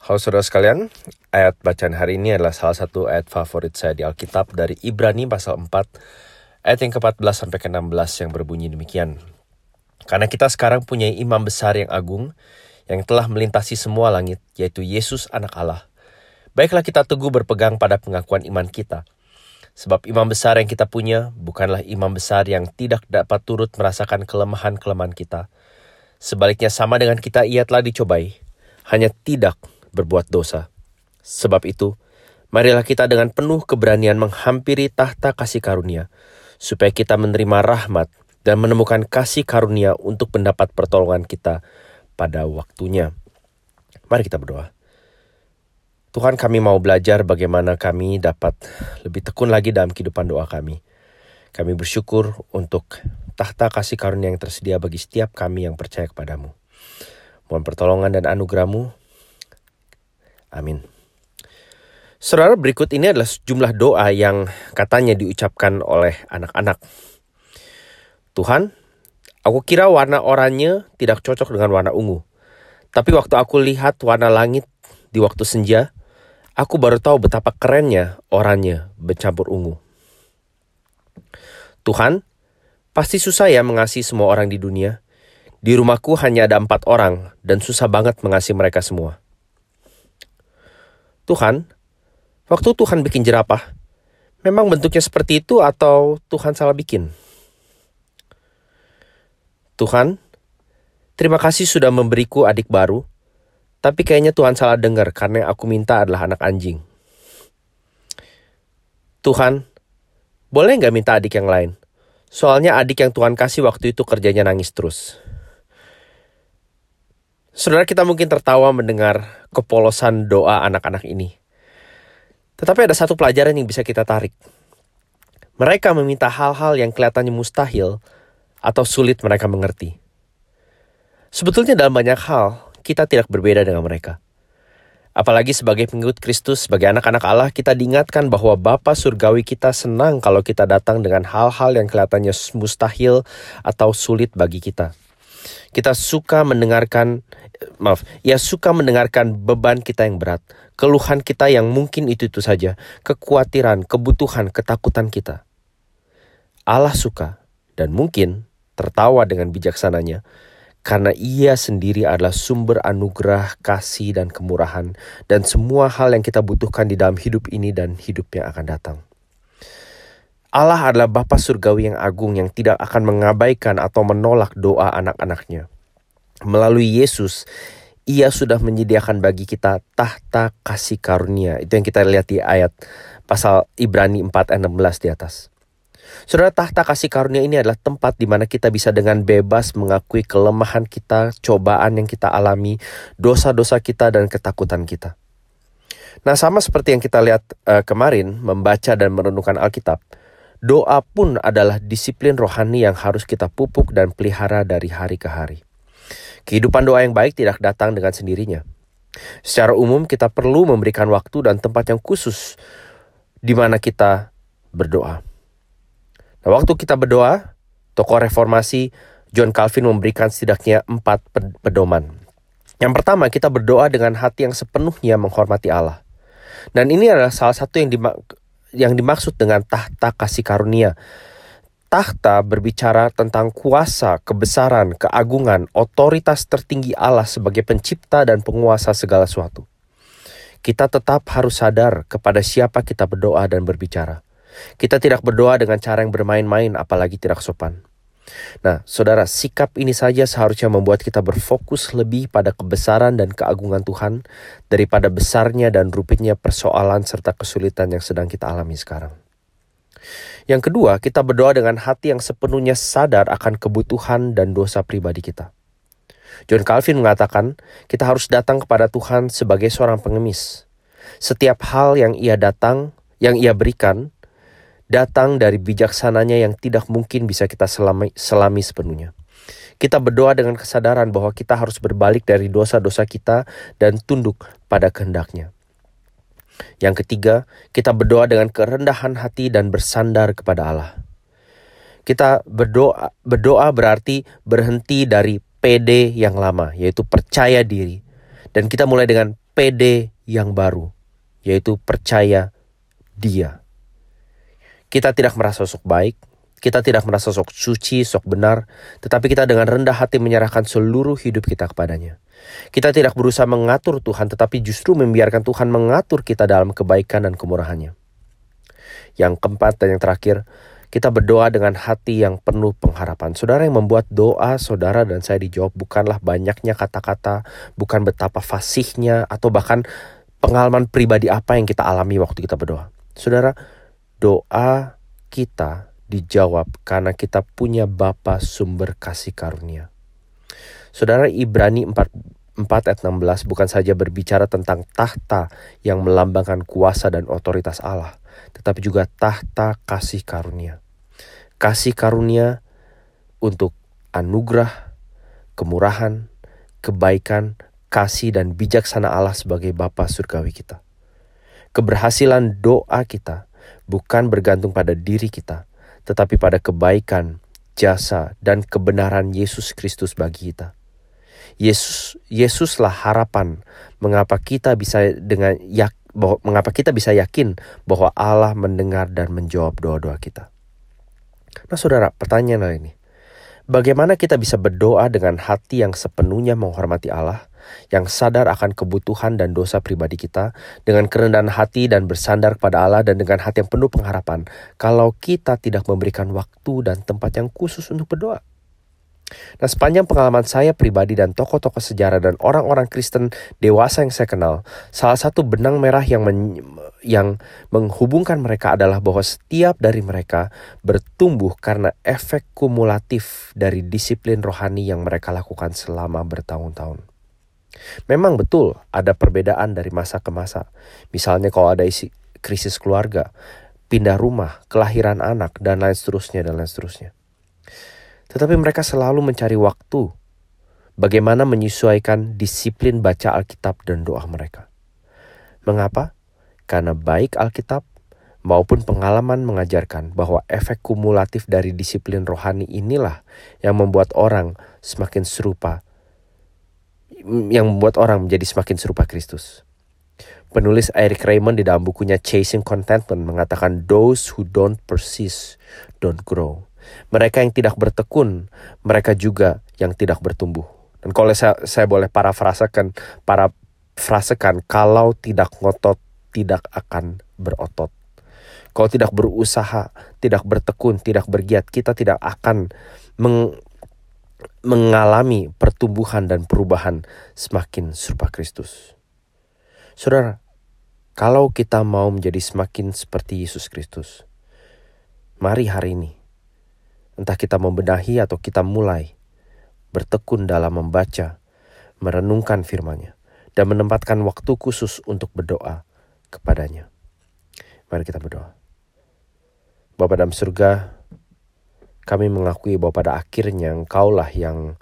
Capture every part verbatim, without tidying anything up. Halo saudara sekalian, ayat bacaan hari ini adalah salah satu ayat favorit saya di Alkitab dari Ibrani pasal empat ayat yang keempat belas sampai keenam belas yang berbunyi demikian. Karena kita sekarang punya imam besar yang agung yang telah melintasi semua langit, yaitu Yesus anak Allah. Baiklah kita teguh berpegang pada pengakuan iman kita. Sebab imam besar yang kita punya bukanlah imam besar yang tidak dapat turut merasakan kelemahan-kelemahan kita. Sebaliknya sama dengan kita ia telah dicobai, hanya tidak berbuat dosa. Sebab itu, marilah kita dengan penuh keberanian menghampiri tahta kasih karunia, supaya kita menerima rahmat dan menemukan kasih karunia untuk mendapat pertolongan kita pada waktunya. Mari kita berdoa. Tuhan, kami mau belajar bagaimana kami dapat lebih tekun lagi dalam kehidupan doa kami. Kami bersyukur untuk tahta kasih karunia yang tersedia bagi setiap kami yang percaya kepadamu. Mohon pertolongan dan anugerahmu. Amin. Saudara, berikut ini adalah sejumlah doa yang katanya diucapkan oleh anak-anak. Tuhan, aku kira warna oranye tidak cocok dengan warna ungu. Tapi waktu aku lihat warna langit di waktu senja, aku baru tahu betapa kerennya oranye bercampur ungu. Tuhan, pasti susah ya mengasihi semua orang di dunia. Di rumahku hanya ada empat orang dan susah banget mengasihi mereka semua. Tuhan, waktu Tuhan bikin jerapah, memang bentuknya seperti itu atau Tuhan salah bikin? Tuhan, terima kasih sudah memberiku adik baru, tapi kayaknya Tuhan salah dengar karena yang aku minta adalah anak anjing. Tuhan, boleh nggak minta adik yang lain? Soalnya adik yang Tuhan kasih waktu itu kerjanya nangis terus. Saudara, kita mungkin tertawa mendengar kepolosan doa anak-anak ini. Tetapi ada satu pelajaran yang bisa kita tarik. Mereka meminta hal-hal yang kelihatannya mustahil atau sulit mereka mengerti. Sebetulnya dalam banyak hal, kita tidak berbeda dengan mereka. Apalagi sebagai pengikut Kristus, sebagai anak-anak Allah, kita diingatkan bahwa Bapa surgawi kita senang kalau kita datang dengan hal-hal yang kelihatannya mustahil atau sulit bagi kita. Kita suka mendengarkan, maaf, ia suka mendengarkan beban kita yang berat, keluhan kita yang mungkin itu-itu saja, kekhawatiran, kebutuhan, ketakutan kita. Allah suka dan mungkin tertawa dengan bijaksananya, karena ia sendiri adalah sumber anugerah, kasih, dan kemurahan, dan semua hal yang kita butuhkan di dalam hidup ini dan hidup yang akan datang. Allah adalah Bapa surgawi yang agung yang tidak akan mengabaikan atau menolak doa anak-anaknya. Melalui Yesus, ia sudah menyediakan bagi kita tahta kasih karunia. Itu yang kita lihat di ayat pasal Ibrani empat ayat enam belas di atas. Saudara, tahta kasih karunia ini adalah tempat di mana kita bisa dengan bebas mengakui kelemahan kita, cobaan yang kita alami, dosa-dosa kita, dan ketakutan kita. Nah, sama seperti yang kita lihat uh, kemarin, membaca dan merenungkan Alkitab, doa pun adalah disiplin rohani yang harus kita pupuk dan pelihara dari hari ke hari. Kehidupan doa yang baik tidak datang dengan sendirinya. Secara umum kita perlu memberikan waktu dan tempat yang khusus di mana kita berdoa. Nah, waktu kita berdoa, tokoh reformasi John Calvin memberikan setidaknya empat pedoman. Yang pertama, kita berdoa dengan hati yang sepenuhnya menghormati Allah. Dan ini adalah salah satu yang dimaksud yang dimaksud dengan tahta kasih karunia. Tahta berbicara tentang kuasa, kebesaran, keagungan, otoritas tertinggi Allah sebagai pencipta dan penguasa segala sesuatu. Kita tetap harus sadar kepada siapa kita berdoa dan berbicara. Kita tidak berdoa dengan cara yang bermain-main, apalagi tidak sopan. Nah, saudara, sikap ini saja seharusnya membuat kita berfokus lebih pada kebesaran dan keagungan Tuhan daripada besarnya dan rumitnya persoalan serta kesulitan yang sedang kita alami sekarang. Yang kedua, kita berdoa dengan hati yang sepenuhnya sadar akan kebutuhan dan dosa pribadi kita. John Calvin mengatakan, kita harus datang kepada Tuhan sebagai seorang pengemis. Setiap hal yang ia datang, yang ia berikan, datang dari bijaksananya yang tidak mungkin bisa kita selami, selami sepenuhnya. Kita berdoa dengan kesadaran bahwa kita harus berbalik dari dosa-dosa kita dan tunduk pada kehendaknya. Yang ketiga, kita berdoa dengan kerendahan hati dan bersandar kepada Allah. Kita berdoa, berdoa berarti berhenti dari P D yang lama, yaitu percaya diri. Dan kita mulai dengan P pede yang baru, yaitu percaya Dia. Kita tidak merasa sok baik, kita tidak merasa sok suci, sok benar, tetapi kita dengan rendah hati menyerahkan seluruh hidup kita kepadanya. Kita tidak berusaha mengatur Tuhan, tetapi justru membiarkan Tuhan mengatur kita dalam kebaikan dan kemurahan-Nya. Yang keempat dan yang terakhir, kita berdoa dengan hati yang penuh pengharapan. Saudara, yang membuat doa saudara dan saya dijawab bukanlah banyaknya kata-kata, bukan betapa fasihnya, atau bahkan pengalaman pribadi apa yang kita alami waktu kita berdoa. Saudara, doa kita dijawab karena kita punya Bapa sumber kasih karunia. Saudara, Ibrani empat ayat enam belas bukan saja berbicara tentang tahta yang melambangkan kuasa dan otoritas Allah, tetapi juga tahta kasih karunia. Kasih karunia untuk anugerah, kemurahan, kebaikan, kasih dan bijaksana Allah sebagai Bapa surgawi kita. Keberhasilan doa kita bukan bergantung pada diri kita, tetapi pada kebaikan, jasa dan kebenaran Yesus Kristus bagi kita. Yesus Yesuslah harapan mengapa kita bisa dengan yak, bahwa, mengapa kita bisa yakin bahwa Allah mendengar dan menjawab doa-doa kita. Nah, saudara, pertanyaan hari ini, bagaimana kita bisa berdoa dengan hati yang sepenuhnya menghormati Allah, yang sadar akan kebutuhan dan dosa pribadi kita, dengan kerendahan hati dan bersandar kepada Allah, dan dengan hati yang penuh pengharapan, kalau kita tidak memberikan waktu dan tempat yang khusus untuk berdoa? Nah, sepanjang pengalaman saya pribadi dan tokoh-tokoh sejarah dan orang-orang Kristen dewasa yang saya kenal, salah satu benang merah yang, men- yang menghubungkan mereka adalah bahwa setiap dari mereka bertumbuh karena efek kumulatif dari disiplin rohani yang mereka lakukan selama bertahun-tahun. Memang betul ada perbedaan dari masa ke masa. Misalnya kalau ada isi krisis keluarga, pindah rumah, kelahiran anak, dan lain seterusnya dan lain seterusnya. Tetapi mereka selalu mencari waktu bagaimana menyesuaikan disiplin baca Alkitab dan doa mereka. Mengapa? Karena baik Alkitab maupun pengalaman mengajarkan bahwa efek kumulatif dari disiplin rohani inilah yang membuat orang semakin serupa yang membuat orang menjadi semakin serupa Kristus. Penulis Eric Raymond di dalam bukunya Chasing Contentment mengatakan, "Those who don't persist, don't grow." Mereka yang tidak bertekun, mereka juga yang tidak bertumbuh. Dan kalau saya, saya boleh parafrasekan, parafrasekan, kalau tidak ngotot, tidak akan berotot. Kalau tidak berusaha, tidak bertekun, tidak bergiat, kita tidak akan meng mengalami pertumbuhan dan perubahan semakin serupa Kristus. Saudara, kalau kita mau menjadi semakin seperti Yesus Kristus, mari hari ini, entah kita membenahi atau kita mulai bertekun dalam membaca, merenungkan firman-Nya, dan menempatkan waktu khusus untuk berdoa kepadanya. Mari kita berdoa. Bapa dalam surga, kami mengakui bahwa pada akhirnya Engkaulah yang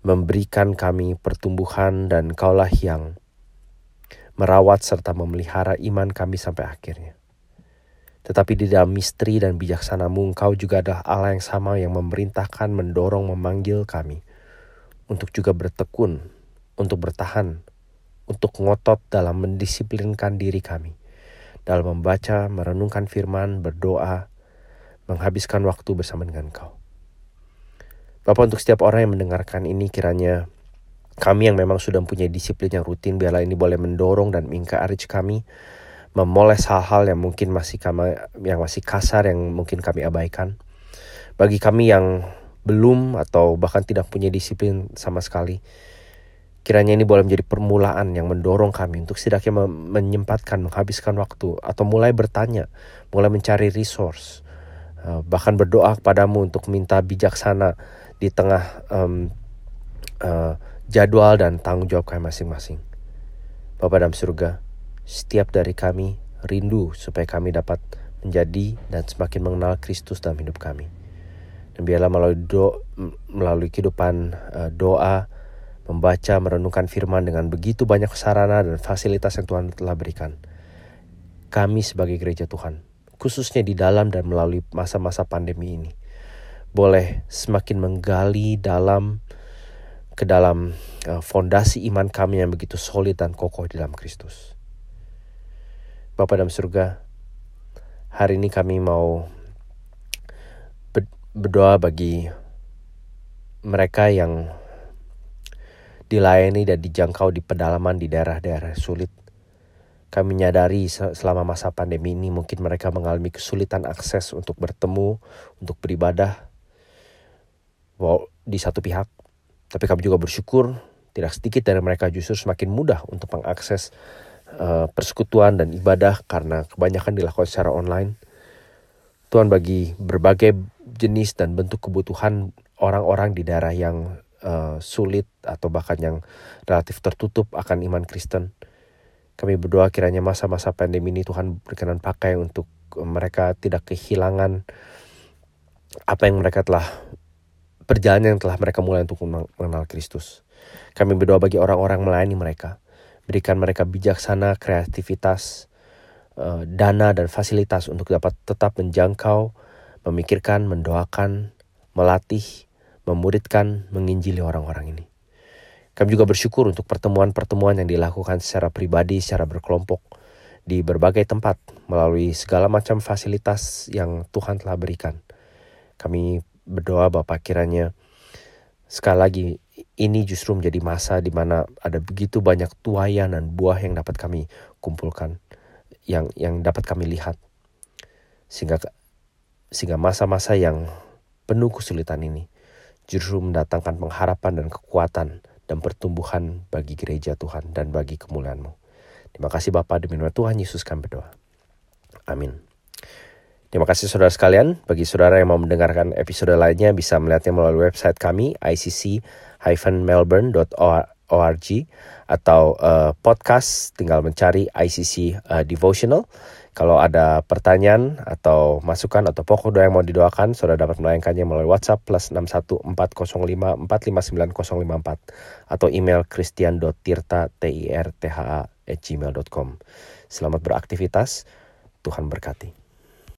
memberikan kami pertumbuhan dan Engkaulah yang merawat serta memelihara iman kami sampai akhirnya. Tetapi di dalam misteri dan bijaksana-Mu, Engkau juga adalah Allah yang sama yang memerintahkan, mendorong, memanggil kami untuk juga bertekun, untuk bertahan, untuk ngotot dalam mendisiplinkan diri kami, dalam membaca, merenungkan firman, berdoa, menghabiskan waktu bersama dengan Engkau. Bapa, untuk setiap orang yang mendengarkan ini, kiranya kami yang memang sudah mempunyai disiplin yang rutin, biarlah ini boleh mendorong dan mengencourage kami, memoles hal-hal yang mungkin masih kami, yang masih kasar, yang mungkin kami abaikan. Bagi kami yang belum atau bahkan tidak punya disiplin sama sekali, kiranya ini boleh menjadi permulaan yang mendorong kami untuk setidaknya menyempatkan, menghabiskan waktu, atau mulai bertanya, mulai mencari resource, bahkan berdoa kepadamu untuk minta bijaksana di tengah um, uh, jadwal dan tanggung jawab kami masing-masing. Bapa dalam surga, setiap dari kami rindu supaya kami dapat menjadi dan semakin mengenal Kristus dalam hidup kami. Dan biarlah melalui, do, melalui kehidupan uh, doa, membaca, merenungkan firman dengan begitu banyak sarana dan fasilitas yang Tuhan telah berikan, kami sebagai gereja Tuhan, khususnya di dalam dan melalui masa-masa pandemi ini, boleh semakin menggali dalam ke dalam fondasi iman kami yang begitu solid dan kokoh dalam Kristus. Bapa dalam surga, hari ini kami mau berdoa bagi mereka yang dilayani dan dijangkau di pedalaman di daerah-daerah sulit. Kami menyadari selama masa pandemi ini mungkin mereka mengalami kesulitan akses untuk bertemu, untuk beribadah. Wow, di satu pihak. Tapi kami juga bersyukur tidak sedikit dari mereka justru semakin mudah untuk mengakses uh, persekutuan dan ibadah karena kebanyakan dilakukan secara online. Tuhan, bagi berbagai jenis dan bentuk kebutuhan orang-orang di daerah yang uh, sulit atau bahkan yang relatif tertutup akan iman Kristen, kami berdoa kiranya masa-masa pandemi ini Tuhan berkenan pakai untuk mereka tidak kehilangan apa yang mereka telah, perjalanan yang telah mereka mulai untuk mengenal Kristus. Kami berdoa bagi orang-orang melayani mereka. Berikan mereka bijaksana, kreativitas, dana dan fasilitas untuk dapat tetap menjangkau, memikirkan, mendoakan, melatih, memuridkan, menginjili orang-orang ini. Kami juga bersyukur untuk pertemuan-pertemuan yang dilakukan secara pribadi, secara berkelompok di berbagai tempat melalui segala macam fasilitas yang Tuhan telah berikan. Kami berdoa Bapa kiranya sekali lagi ini justru menjadi masa di mana ada begitu banyak tuaian dan buah yang dapat kami kumpulkan, yang yang dapat kami lihat. Sehingga sehingga masa-masa yang penuh kesulitan ini justru mendatangkan pengharapan dan kekuatan dan pertumbuhan bagi gereja Tuhan dan bagi kemuliaan-Mu. Terima kasih Bapa, demi nama Tuhan Yesus kami berdoa. Amin. Terima kasih saudara sekalian. Bagi saudara yang mau mendengarkan episode lainnya bisa melihatnya melalui website kami i c c dash melbourne dot org atau uh, podcast tinggal mencari I C C uh, Devotional. Kalau ada pertanyaan atau masukan atau pokok doa yang mau didoakan, saudara dapat melayangkannya melalui WhatsApp plus enam satu empat nol lima empat lima sembilan nol lima empat atau email christian dot tirta at gmail dot com. Selamat beraktivitas, Tuhan berkati.